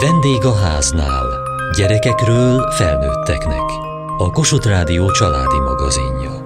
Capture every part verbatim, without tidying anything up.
Vendég a háznál. Gyerekekről felnőtteknek. A Kossuth Rádió családi magazinja.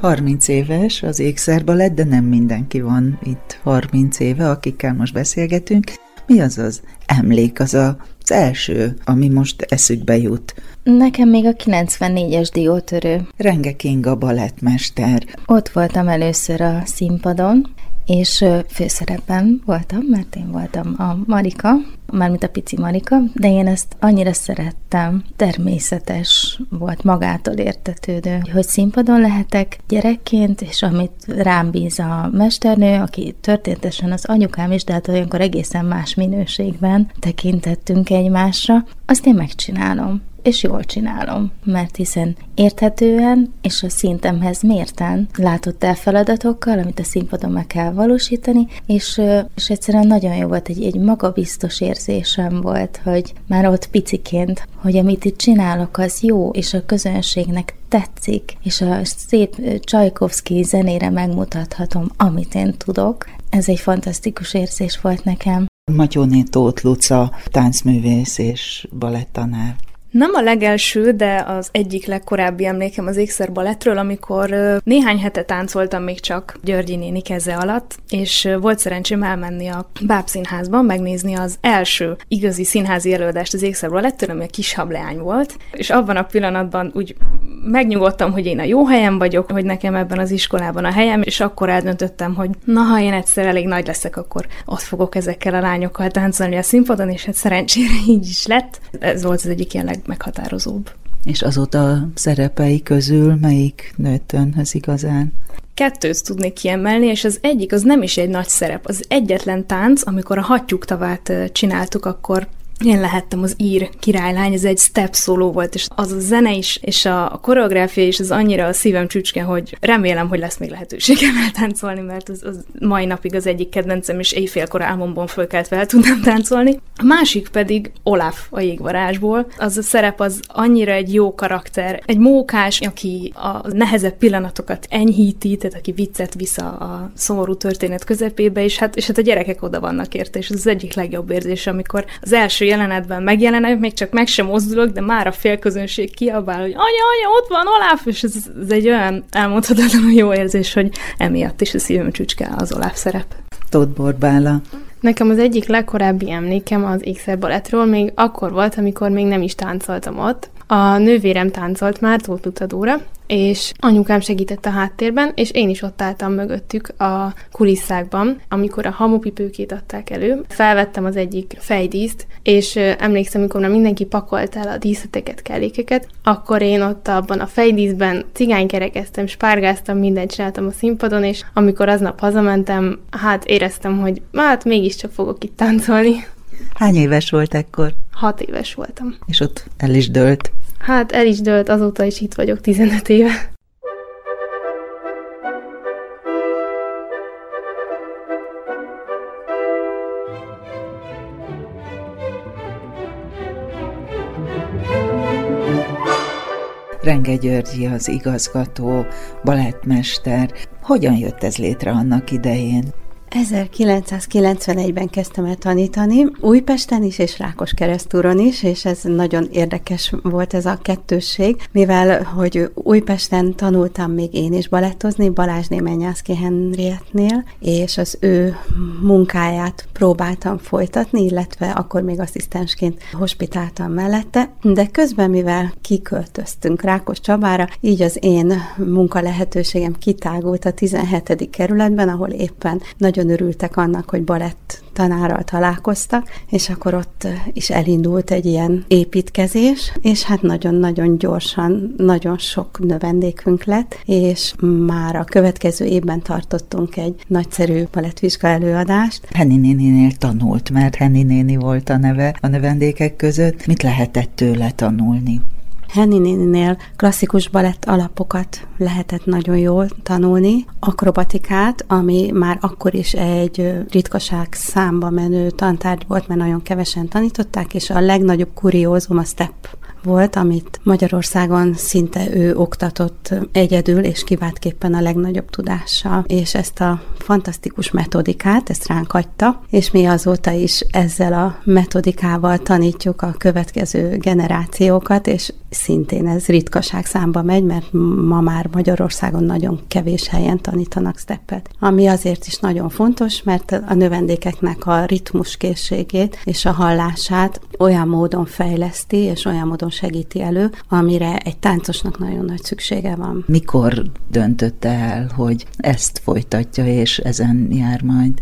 harminc éves az Ékszerbalett, de nem mindenki van itt harminc éve, akikkel most beszélgetünk. Mi az az emlék, az a, az első, ami most eszükbe jut? Nekem még a kilencvennégyes diótörő. Renge Kinga balettmester. Ott voltam először a színpadon, és főszerepben voltam, mert én voltam a Marika, mármint a pici Marika, de én ezt annyira szerettem. Természetes volt, magától értetődő, hogy színpadon lehetek gyerekként, és amit rám bíz a mesternő, aki történetesen az anyukám is, de hát olyankor egészen más minőségben tekintettünk egymásra, azt én megcsinálom. És jól csinálom, mert hiszen érthetően és a szintemhez mérten látott el feladatokkal, amit a színpadon meg kell valósítani, és, és egyszerűen nagyon jó volt, egy, egy magabiztos érzésem volt, hogy már ott piciként, hogy amit itt csinálok, az jó, és a közönségnek tetszik, és a szép Csajkovszki zenére megmutathatom, amit én tudok. Ez egy fantasztikus érzés volt nekem. Matyóni Tóth Luca, táncművész és balettanár. Nem a legelső, de az egyik legkorábbi emlékem az Ékszerbalettről, amikor néhány hete táncoltam még csak Györgyi néni keze alatt, és volt szerencsém elmenni a Báb Színházba megnézni az első igazi színházi előadást az Ékszerbalettől, ami a Kis hableány volt, és abban a pillanatban úgy megnyugodtam, hogy én a jó helyen vagyok, hogy nekem ebben az iskolában a helyem, és akkor eldöntöttem, hogy na, ha én egyszer elég nagy leszek, akkor ott fogok ezekkel a lányokkal táncolni a színpadon, és hát szerencsére így is lett. Ez volt az egyik ilyen meghatározóbb. És azóta a szerepei közül melyik nőtt önhöz igazán? Kettőt tudnék kiemelni, és az egyik, az nem is egy nagy szerep. Az egyetlen tánc, amikor a Hattyúk tavát csináltuk, akkor én lehettem az ír királylány, ez egy step szóló volt, és az a zene is, és a, a koreográfia is, az annyira a szívem csücske, hogy remélem, hogy lesz még lehetőségem eltáncolni, mert az, az mai napig az egyik kedvencem, és éjfélkor álmomban fölkelt fel tudnám táncolni. A másik pedig Olaf a Jégvarázsból. Az a szerep az annyira egy jó karakter, egy mókás, aki a nehezebb pillanatokat enyhíti, tehát aki viccet visz a szomorú történet közepébe, és hát, és hát a gyerekek oda vannak érte, és ez az egyik legjobb érzés, amikor az első jelenetben megjelenek, még csak meg sem mozdulok, de már a félközönség kiabál, hogy anya, anya, ott van Olaf, és ez, ez egy olyan elmondhatatlan jó érzés, hogy emiatt is a szívem csücske az Olaf szerep. Tóth Borbála. Nekem az egyik legkorábbi emlékem az Ékszerbalettről még akkor volt, amikor még nem is táncoltam ott. A nővérem táncolt már, Tóth Luca Dóra, és anyukám segített a háttérben, és én is ott álltam mögöttük a kulisszákban, amikor a hamupipőkét adták elő. Felvettem az egyik fejdíszt, és emlékszem, amikor már mindenki pakolt el a díszleteket, kellékeket, akkor én ott abban a fejdíszben cigánykerekeztem, spárgáztam, mindent csináltam a színpadon, és amikor aznap hazamentem, hát éreztem, hogy hát mégiscsak fogok itt táncolni. Hány éves volt ekkor? Hat éves voltam. És ott el is dőlt? Hát el is dőlt, azóta is itt vagyok tizenöt éve. Renge Györgyi az igazgató, balettmester. Hogyan jött ez létre annak idején? ezerkilencszázkilencvenegyben kezdtem el tanítani, Újpesten is, és Rákoskeresztúron is, és ez nagyon érdekes volt ez a kettősség, mivel hogy Újpesten tanultam még én is balettozni, Balázsné Menyhárszki Henriettnél, és az ő munkáját próbáltam folytatni, illetve akkor még asszisztensként hospitáltam mellette, de közben, mivel kiköltöztünk Rákos Csabára, így az én munkalehetőségem kitágult a tizenhetedik kerületben, ahol éppen nagyon örültek annak, hogy balett tanárral találkoztak, és akkor ott is elindult egy ilyen építkezés, és hát nagyon-nagyon gyorsan, nagyon sok növendékünk lett, és már a következő évben tartottunk egy nagyszerű balettvizsga előadást. Henni néninél tanult, mert Henni néni volt a neve a növendékek között. Mit lehetett tőle tanulni? Henny néninél klasszikus balett alapokat lehetett nagyon jól tanulni, akrobatikát, ami már akkor is egy ritkaság számba menő tantárgy volt, mert nagyon kevesen tanították, és a legnagyobb kuriózum a step volt, amit Magyarországon szinte ő oktatott egyedül, és kiváltképpen a legnagyobb tudással. És ezt a fantasztikus metodikát, ezt ránk hagyta, és mi azóta is ezzel a metodikával tanítjuk a következő generációkat, és szintén ez ritkaság számba megy, mert ma már Magyarországon nagyon kevés helyen tanítanak steppet. Ami azért is nagyon fontos, mert a növendékeknek a ritmuskészségét és a hallását olyan módon fejleszti, és olyan módon segíti elő, amire egy táncosnak nagyon nagy szüksége van. Mikor döntötte el, hogy ezt folytatja, és ezen jár majd?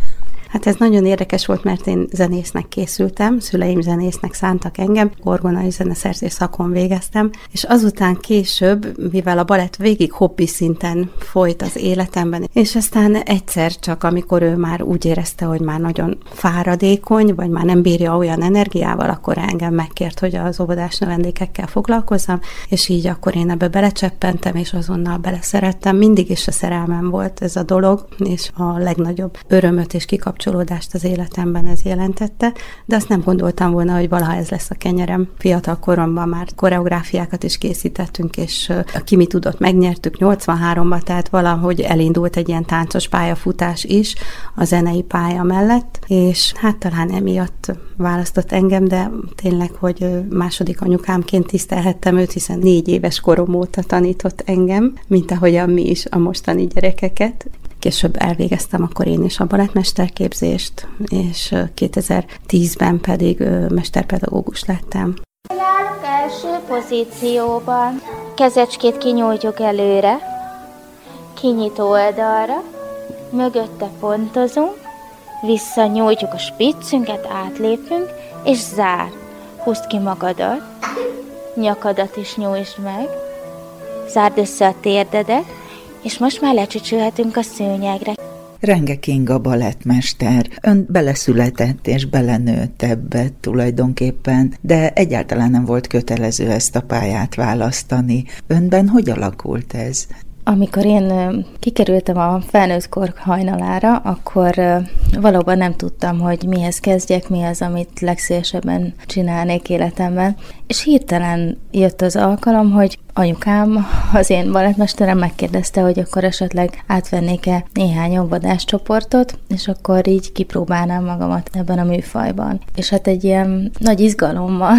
Hát ez nagyon érdekes volt, mert én zenésznek készültem, szüleim zenésznek szántak engem, orgonai zeneszerzés szakon végeztem, és azután később, mivel a balett végig hobbi szinten folyt az életemben, és aztán egyszer csak, amikor ő már úgy érezte, hogy már nagyon fáradékony, vagy már nem bírja olyan energiával, akkor engem megkért, hogy az óvodás növendékekkel foglalkozzam, és így akkor én ebbe belecseppentem, és azonnal beleszerettem. Mindig is a szerelmem volt ez a dolog, és a legnagyobb örömöt és kikapcsolódást az életemben ez jelentette, de azt nem gondoltam volna, hogy valaha ez lesz a kenyerem. Fiatal koromban már koreográfiákat is készítettünk, és ki mi tudott, megnyertük nyolcvanháromban, tehát valahogy elindult egy ilyen táncos pályafutás is a zenei pálya mellett, és hát talán emiatt választott engem, de tényleg, hogy második anyukámként tisztelhettem őt, hiszen négy éves korom óta tanított engem, mint ahogyan mi is a mostani gyerekeket. Később elvégeztem akkor én is a balettmesterképzést, és kétezer-tízben pedig mesterpedagógus lettem. Felállunk első pozícióban. Kezecskét kinyújtjuk előre, kinyitó oldalra, mögötte pontozunk, visszanyújtjuk a spiccünket, átlépünk, és zár. Húzd ki magadat, nyakadat is nyújtsd meg, zárd össze a térdedet, és most már lecsücsülhetünk a szőnyegre. Renge Kinga balettmester. Ön beleszületett és belenőtt ebbe tulajdonképpen, de egyáltalán nem volt kötelező ezt a pályát választani. Önben hogy alakult ez? Amikor én kikerültem a felnőttkor hajnalára, akkor valóban nem tudtam, hogy mihez kezdjek, mi az, amit legszívesebben csinálnék életemben. És hirtelen jött az alkalom, hogy anyukám, az én balettmesterem megkérdezte, hogy akkor esetleg átvennék-e néhány óvodás csoportot, és akkor így kipróbálnám magamat ebben a műfajban. És hát egy ilyen nagy izgalommal,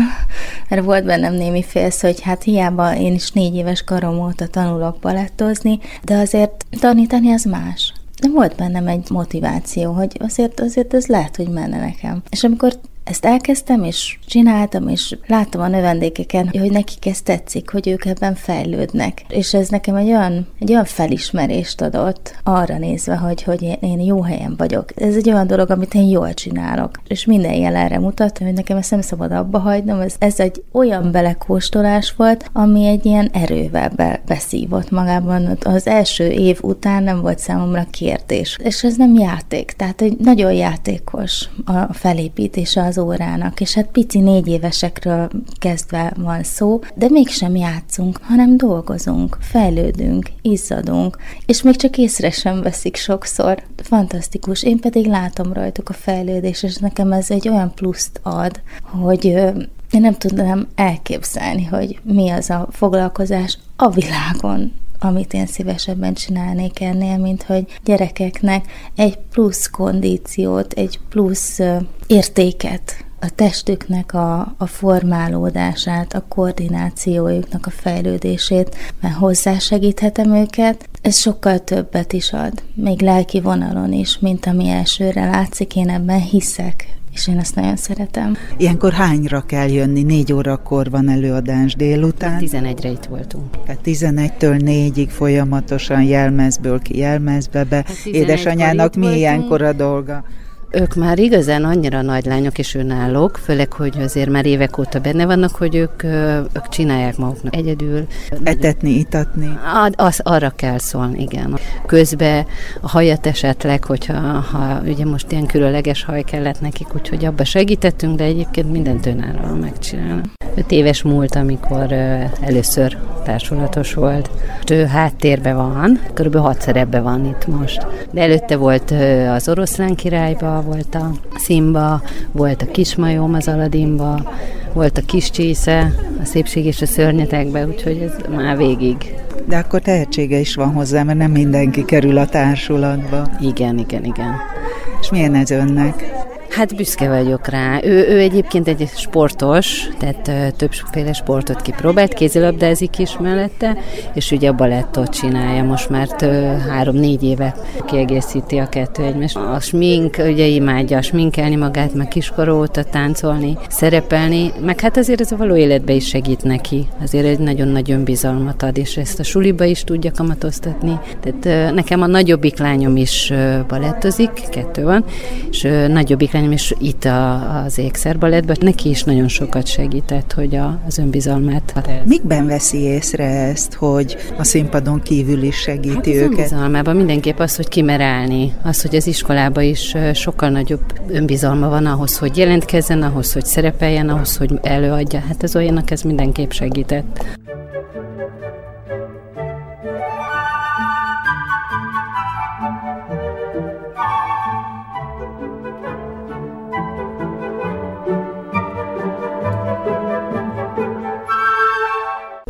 mert volt bennem némi félsz, hogy hát hiába én is négy éves korom óta tanulok balettozni, de azért tanítani az más. De volt bennem egy motiváció, hogy azért, azért ez lehet, hogy menne nekem. És amikor ezt elkezdtem, és csináltam, és láttam a növendékeken, hogy nekik ez tetszik, hogy ők ebben fejlődnek. És ez nekem egy olyan, egy olyan felismerést adott arra nézve, hogy, hogy én jó helyen vagyok. Ez egy olyan dolog, amit én jól csinálok. És minden jel erre mutat, hogy nekem ezt nem szabad abba hagynom. Ez, ez egy olyan belekóstolás volt, ami egy ilyen erővel be, beszívott magában. Az első év után nem volt számomra kérdés. És ez nem játék. Tehát egy nagyon játékos a felépítés az órának, és hát pici négy évesekről kezdve van szó, de mégsem játszunk, hanem dolgozunk, fejlődünk, izzadunk, és még csak észre sem veszik sokszor. Fantasztikus, én pedig látom rajtuk a fejlődést, és nekem ez egy olyan pluszt ad, hogy én nem tudnám elképzelni, hogy mi az a foglalkozás a világon, amit én szívesebben csinálnék ennél, mint hogy gyerekeknek egy plusz kondíciót, egy plusz értéket, a testüknek a, a formálódását, a koordinációjuknak a fejlődését, mert hozzásegíthetem őket. Ez sokkal többet is ad, még lelki vonalon is, mint ami elsőre látszik, én ebben hiszek. És én ezt nagyon szeretem. Ilyenkor hányra kell jönni? Négy órakor van előadás délután? tizenegyre itt voltunk. Tehát tizenegytől négyig folyamatosan jelmezből ki jelmezbe be. Hát édesanyának mi ilyenkor a dolga? Ők már igazán annyira nagy lányok és önállók, főleg, hogy azért már évek óta benne vannak, hogy ők, ők csinálják maguknak egyedül. Etetni, itatni. Az, arra kell szólni, igen. Közben a hajat esetleg, hogyha ha, ugye most ilyen különleges haj kellett nekik, úgyhogy abba segítettünk, de egyébként mindent önállóan megcsinálnak. Öt éves múlt, amikor először társulatos volt. Ő háttérben van, kb. hat szerepben van itt most. De előtte volt az Oroszlán királyba, volt a Színba, volt a Kismajom az Aladinba, volt a Kis Csésze, a Szépség és a Szörnyetekbe, úgyhogy ez már végig. De akkor tehetsége is van hozzá, mert nem mindenki kerül a társulatba. Igen, igen, igen. És milyen ez önnek? Hát büszke vagyok rá. Ő, ő egyébként egy sportos, tehát többféle sportot kipróbált, kézilabdázik is mellette, és ugye a balettot csinálja most már három-négy éve. Kiegészíti a kettő egymást. A smink, ugye imádja sminkelni magát, meg kiskora óta táncolni, szerepelni, meg hát azért ez a való életbe is segít neki. Azért egy nagyon nagy önbizalmat ad, és ezt a suliba is tudja kamatoztatni. Tehát nekem a nagyobbik lányom is balettozik, kettő van, és nagyobbik lányom és itt a, az Ékszerbalettben. Neki is nagyon sokat segített, hogy a, az önbizalmát... Mikben veszi észre ezt, hogy a színpadon kívül is segíti hát őket? Az önbizalmában mindenképp az, hogy kimer állni. Az, hogy az iskolában is sokkal nagyobb önbizalma van ahhoz, hogy jelentkezzen, ahhoz, hogy szerepeljen, ahhoz, hogy előadja. Hát az olyanak ez mindenképp segített.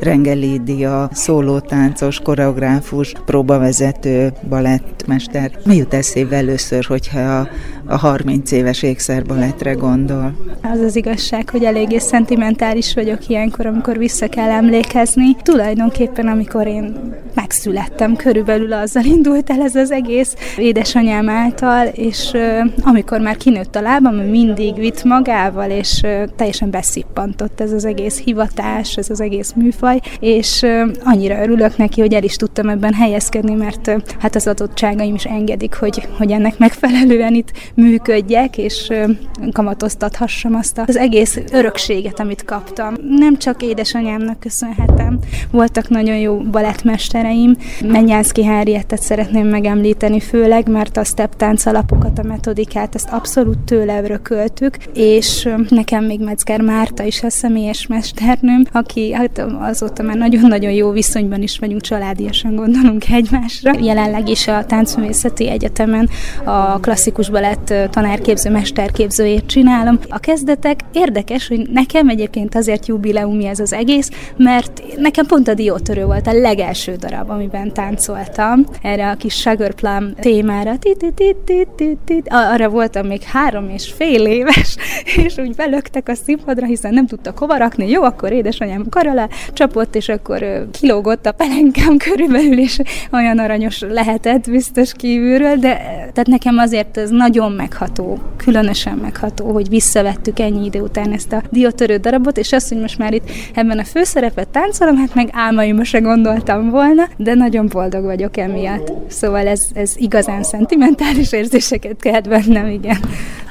Renge Lídia, szólótáncos, koreográfus, próbavezető, balettmester. Mi jut eszébe először, hogyha a, a harminc éves Ékszerbalettre gondol? Az az igazság, hogy eléggé szentimentális vagyok ilyenkor, amikor vissza kell emlékezni. Tulajdonképpen, amikor én megszülettem, körülbelül azzal indult el ez az egész édesanyám által, és euh, amikor már kinőtt a lábam, mindig vitt magával, és euh, teljesen beszippantott ez az egész hivatás, ez az egész műfaj, és annyira örülök neki, hogy el is tudtam ebben helyezkedni, mert hát az adottságaim is engedik, hogy, hogy ennek megfelelően itt működjek, és kamatoztathassam azt az egész örökséget, amit kaptam. Nem csak édesanyámnak köszönhetem, voltak nagyon jó balettmestereim, Menyhárszki Henriettát szeretném megemlíteni főleg, mert a step tánc alapokat, a metodikát, ezt abszolút tőle örököltük, és nekem még Mecsker Márta is a személyes mesternőm, aki hát azóta már nagyon-nagyon jó viszonyban is vagyunk, családiasan gondolunk egymásra. Jelenleg is a Táncművészeti Egyetemen a klasszikus balett tanárképző, mesterképzőjét csinálom. A kezdetek érdekes, hogy nekem egyébként azért jubileumi ez az egész, mert nekem pont a diótörő volt a legelső darab, amiben táncoltam. Erre a kis Sugar Plum témára, arra voltam még három és fél éves, és úgy belöktek a színpadra, hiszen nem tudtak hova rakni. Jó, akkor édesanyám kar alá csapott, és akkor kilógott a pelenkám körülbelül, és olyan aranyos lehetett biztos kívülről, de tehát nekem azért ez nagyon megható, különösen megható, hogy visszavettük ennyi idő után ezt a diótörő darabot, és azt, hogy most már itt ebben a főszerepet táncolom, hát meg álmaimba se gondoltam volna, de nagyon boldog vagyok emiatt. Szóval ez, ez igazán szentimentális érzéseket kelt bennem, igen.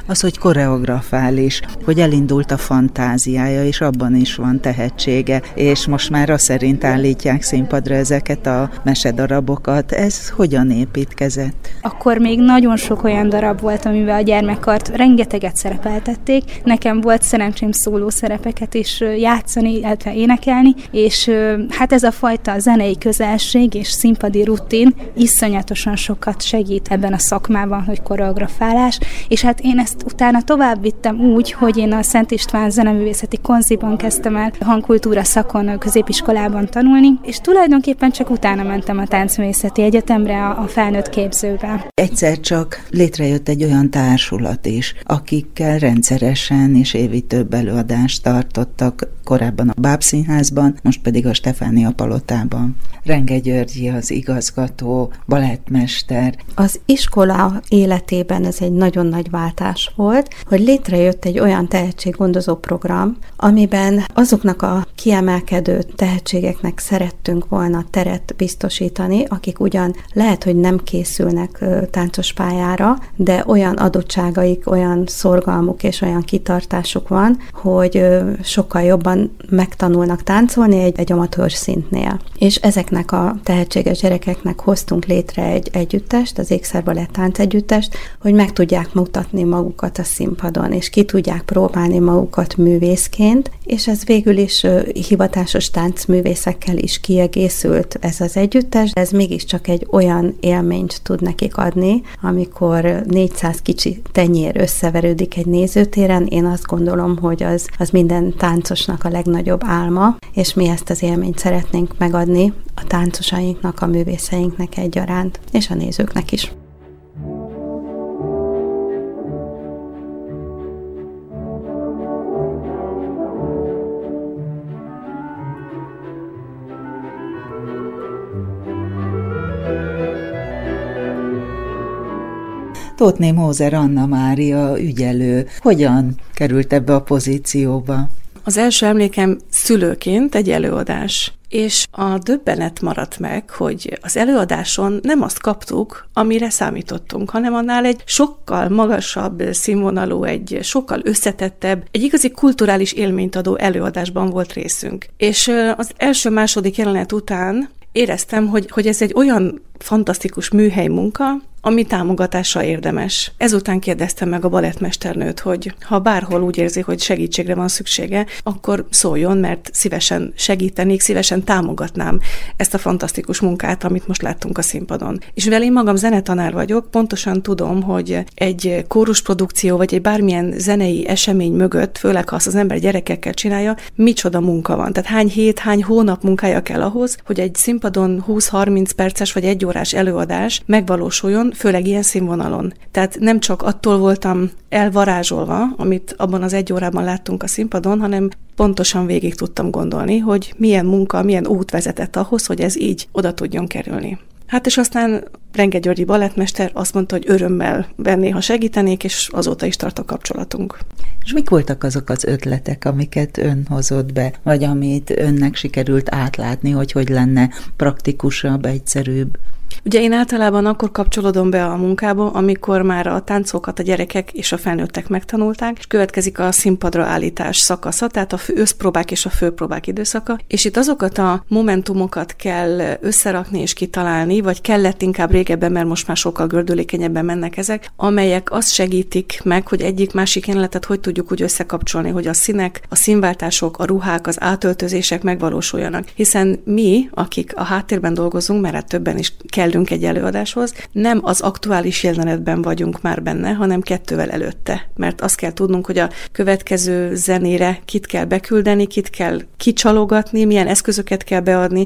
Az, hogy koreografál is, hogy elindult a fantáziája, és abban is van tehetsége, és most már azt szerint állítják színpadra ezeket a mesedarabokat. Ez hogyan építkezett? Akkor még nagyon sok olyan darab volt, amivel a gyermekkart rengeteget szerepeltették. Nekem volt szerencsém szóló szerepeket is játszani, illetve énekelni, és hát ez a fajta zenei közelség és színpadi rutin iszonyatosan sokat segít ebben a szakmában, hogy koreografálás, és hát én ezt utána tovább vittem úgy, hogy én a Szent István zeneművészeti konziban kezdtem el hangkultúra szakon a középiskolában tanulni, és tulajdonképpen csak utána mentem a Táncművészeti Egyetemre a felnőtt képzőbe. Egyszer csak létrejött egy olyan társulat is, akikkel rendszeresen és évi több előadást tartottak, korábban a Báb Színházban, most pedig a Stefánia Palotában. Renge Györgyi az igazgató, balettmester. Az iskola életében ez egy nagyon nagy váltás izgalmas volt, hogy létrejött egy olyan tehetséggondozó program, amiben azoknak a kiemelkedő tehetségeknek szerettünk volna teret biztosítani, akik ugyan lehet, hogy nem készülnek táncos pályára, de olyan adottságaik, olyan szorgalmuk és olyan kitartásuk van, hogy sokkal jobban megtanulnak táncolni egy, egy amatőr szintnél. És ezeknek a tehetséges gyerekeknek hoztunk létre egy együttest, az Ékszer Balett Tánc Együttest, hogy meg tudják mutatni magukat a színpadon, és ki tudják próbálni magukat művészként, és ez végül is hivatásos táncművészekkel is kiegészült ez az együttes, ez mégiscsak egy olyan élményt tud nekik adni, amikor négyszáz kicsi tenyér összeverődik egy nézőtéren, én azt gondolom, hogy az, az minden táncosnak a legnagyobb álma, és mi ezt az élményt szeretnénk megadni a táncosainknak, a művészeinknek egyaránt, és a nézőknek is. Tótné Mózer Anna Mária ügyelő hogyan került ebbe a pozícióba? Az első emlékem szülőként egy előadás, és a döbbenet maradt meg, hogy az előadáson nem azt kaptuk, amire számítottunk, hanem annál egy sokkal magasabb színvonalú, egy sokkal összetettebb, egy igazi kulturális élményt adó előadásban volt részünk. És az első-második jelenet után éreztem, hogy, hogy ez egy olyan fantasztikus műhely munka, ami támogatásra érdemes. Ezután kérdeztem meg a balettmesternőt, hogy ha bárhol úgy érzi, hogy segítségre van szüksége, akkor szóljon, mert szívesen segítenék, szívesen támogatnám ezt a fantasztikus munkát, amit most láttunk a színpadon. És mivel én magam zenetanár vagyok, pontosan tudom, hogy egy kórusprodukció, vagy egy bármilyen zenei esemény mögött, főleg ha azt az ember gyerekekkel csinálja, micsoda munka van. Tehát hány hét, hány hónap munkája kell ahhoz, hogy egy színpadon húsz-harminc perces vagy egy órás előadás megvalósuljon, főleg ilyen színvonalon. Tehát nem csak attól voltam elvarázsolva, amit abban az egy órában láttunk a színpadon, hanem pontosan végig tudtam gondolni, hogy milyen munka, milyen út vezetett ahhoz, hogy ez így oda tudjon kerülni. Hát és aztán Renge Györgyi balettmester azt mondta, hogy örömmel venné, ha segítenék, és azóta is tart a kapcsolatunk. És mik voltak azok az ötletek, amiket ön hozott be, vagy amit önnek sikerült átlátni, hogy hogy lenne praktikusabb, egyszerűbb? Ugye én általában akkor kapcsolódom be a munkába, amikor már a táncokat a gyerekek és a felnőttek megtanulták, és következik a színpadra állítás szakasza, tehát a összpróbák és a főpróbák időszaka, és itt azokat a momentumokat kell összerakni és kitalálni, vagy kellett inkább régebben, mert most már sokkal gördülékenyebben mennek ezek, amelyek azt segítik meg, hogy egyik-másik jelenetet hogy tudjuk úgy összekapcsolni, hogy a színek, a színváltások, a ruhák, az átöltözések megvalósuljanak. Hiszen mi, akik a háttérben dolgozunk, mert hát többen is kell egy előadáshoz, nem az aktuális jelenetben vagyunk már benne, hanem kettővel előtte, mert azt kell tudnunk, hogy a következő zenére kit kell beküldeni, kit kell kicsalogatni, milyen eszközöket kell beadni.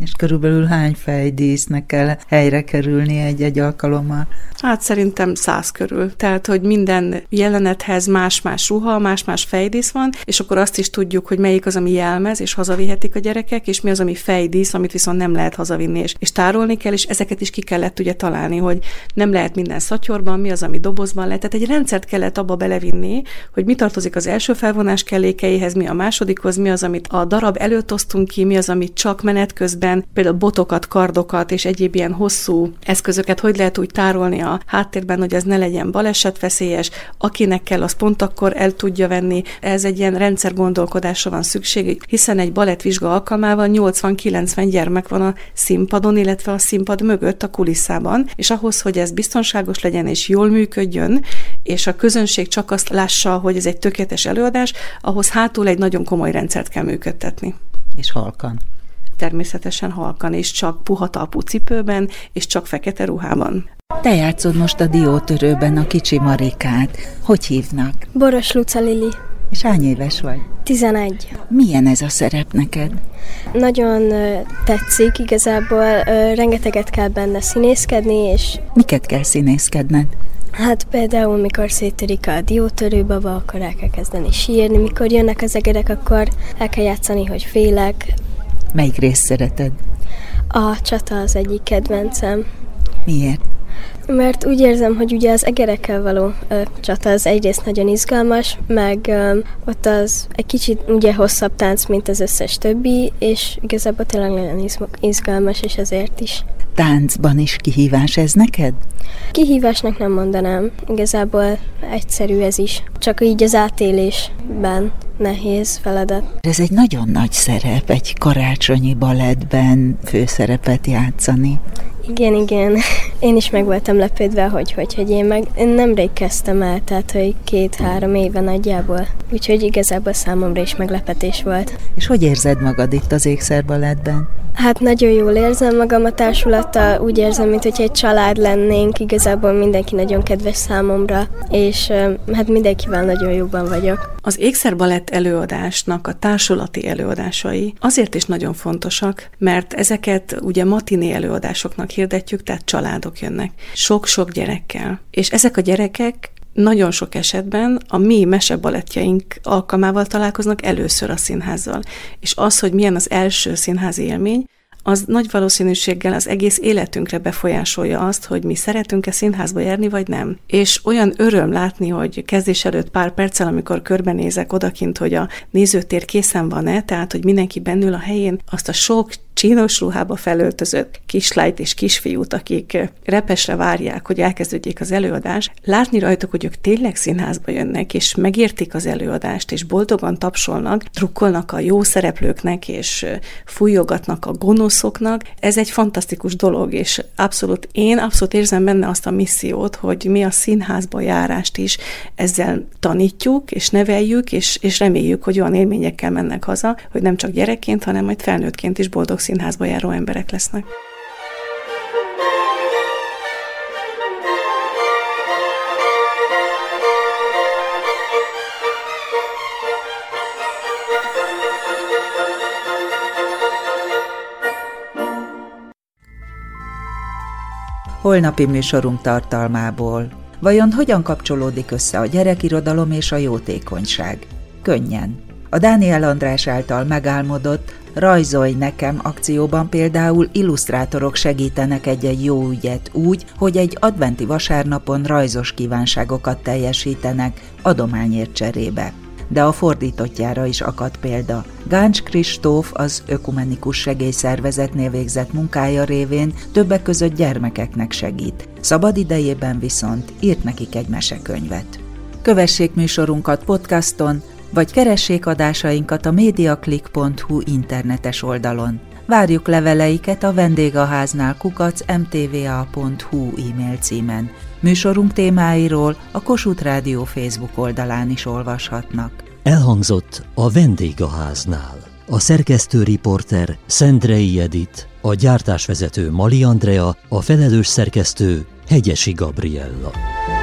És körülbelül hány fejdísznek kell helyre kerülni egy-egy alkalommal? Hát szerintem száz körül, tehát hogy minden jelenethez más-más ruha, más-más fejdísz van, és akkor azt is tudjuk, hogy melyik az, ami jelmez, és hazavihetik a gyerekek, és mi az, ami fejdísz, amit viszont nem lehet hazavinni, és, és tárolni kell, és ezeket is ki kellett ugye találni, hogy nem lehet minden szatyorban, mi az, ami dobozban lehet. Tehát egy rendszert kellett abba belevinni, hogy mi tartozik az első felvonás kellékeihez, mi a másodikhoz, mi az, amit a darab előtt osztunk ki, mi az, amit csak menet közben, például botokat, kardokat és egyéb ilyen hosszú eszközöket, hogy lehet úgy tárolni a háttérben, hogy ez ne legyen balesetveszélyes, akinek kell, az pont akkor el tudja venni. Ez egy ilyen rendszergondolkodásra van szükség, hiszen egy balettvizsga alkalmával nyolcvan-kilencven gyermek van a színpadon, illetve a színpadon mögött a kulisszában, és ahhoz, hogy ez biztonságos legyen és jól működjön, és a közönség csak azt lássa, hogy ez egy tökéletes előadás, ahhoz hátul egy nagyon komoly rendszert kell működtetni. És halkan. Természetesen halkan, és csak puha talpú cipőben, és csak fekete ruhában. Te játszod most a diótörőben a kicsi Marikát. Hogy hívnak? Boros Luca Lili. És hány éves vagy? tizenegy. Milyen ez a szerep neked? Nagyon tetszik, igazából rengeteget kell benne színészkedni, és... Miket kell színészkedned? Hát például, mikor széttörik a diótörőbaba, akkor el kell kezdeni sírni, mikor jönnek az egerek, akkor el kell játszani, hogy félek. Melyik részt szereted? A csata az egyik kedvencem. Miért? Mert úgy érzem, hogy ugye az egerekkel való ö, csata az egyrészt nagyon izgalmas, meg ö, ott az egy kicsit ugye hosszabb tánc, mint az összes többi, és igazából tényleg nagyon izgalmas, és ezért is. Táncban is kihívás ez neked? Kihívásnak nem mondanám. Igazából egyszerű ez is. Csak így az átélésben nehéz feladat. Ez egy nagyon nagy szerep, egy karácsonyi balettben főszerepet játszani. Igen, igen. Én is meg voltam lepődve, hogy, hogy, hogy én meg én nemrég kezdtem el, tehát hogy két-három éve nagyjából. Úgyhogy igazából számomra is meglepetés volt. És hogy érzed magad itt az ékszerbalettben? Hát nagyon jól érzem magam a társulattal, úgy érzem, mint hogyha egy család lennénk, igazából mindenki nagyon kedves számomra, és hát mindenkivel nagyon jóban vagyok. Az ékszerbalett előadásnak a társulati előadásai azért is nagyon fontosak, mert ezeket ugye matiné előadásoknak hirdetjük, tehát családok jönnek, sok-sok gyerekkel, és ezek a gyerekek nagyon sok esetben a mi mesebalettjeink alkalmával találkoznak először a színházzal, és az, hogy milyen az első színházi élmény, az nagy valószínűséggel az egész életünkre befolyásolja azt, hogy mi szeretünk-e színházba járni, vagy nem. És olyan öröm látni, hogy kezdés előtt pár perccel, amikor körbenézek odakint, hogy a nézőtér készen van-e, tehát, hogy mindenki bennül a helyén, azt a sok csínos ruhába felöltözött kislányt és kisfiút, akik repesre várják, hogy elkezdődjék az előadás, látni rajtuk, hogy ők tényleg színházba jönnek, és megértik az előadást, és boldogan tapsolnak, drukkolnak a jó szereplőknek, és fújjogatnak a gonoszoknak. Ez egy fantasztikus dolog, és abszolút én abszolút érzem benne azt a missziót, hogy mi a színházba járást is ezzel tanítjuk, és neveljük, és, és reméljük, hogy olyan élményekkel mennek haza, hogy nem csak gyerekként, hanem majd felnőttként is boldog színházba járó emberek lesznek. Holnapi műsorunk tartalmából. Vajon hogyan kapcsolódik össze a gyerekirodalom és a jótékonyság? Könnyen. A Dániel András által megálmodott Rajzolj nekem akcióban például illusztrátorok segítenek egy-egy jó ügyet úgy, hogy egy adventi vasárnapon rajzos kívánságokat teljesítenek adományért cserébe. De a fordítottjára is akad példa. Gáncs Kristóf az Ökumenikus Segélyszervezetnél végzett munkája révén többek között gyermekeknek segít. Szabad idejében viszont írt nekik egy mesekönyvet. Kövessék műsorunkat podcaston, vagy keressék adásainkat a mediaclick pont hu internetes oldalon. Várjuk leveleiket a vendégháznál kukac m t v a pont hu e-mail címen. Műsorunk témáiról a Kossuth Rádió Facebook oldalán is olvashatnak. Elhangzott a vendégháznál. A szerkesztő riporter Szendrei Edit, a gyártásvezető Mali Andrea, a felelős szerkesztő Hegyesi Gabriella.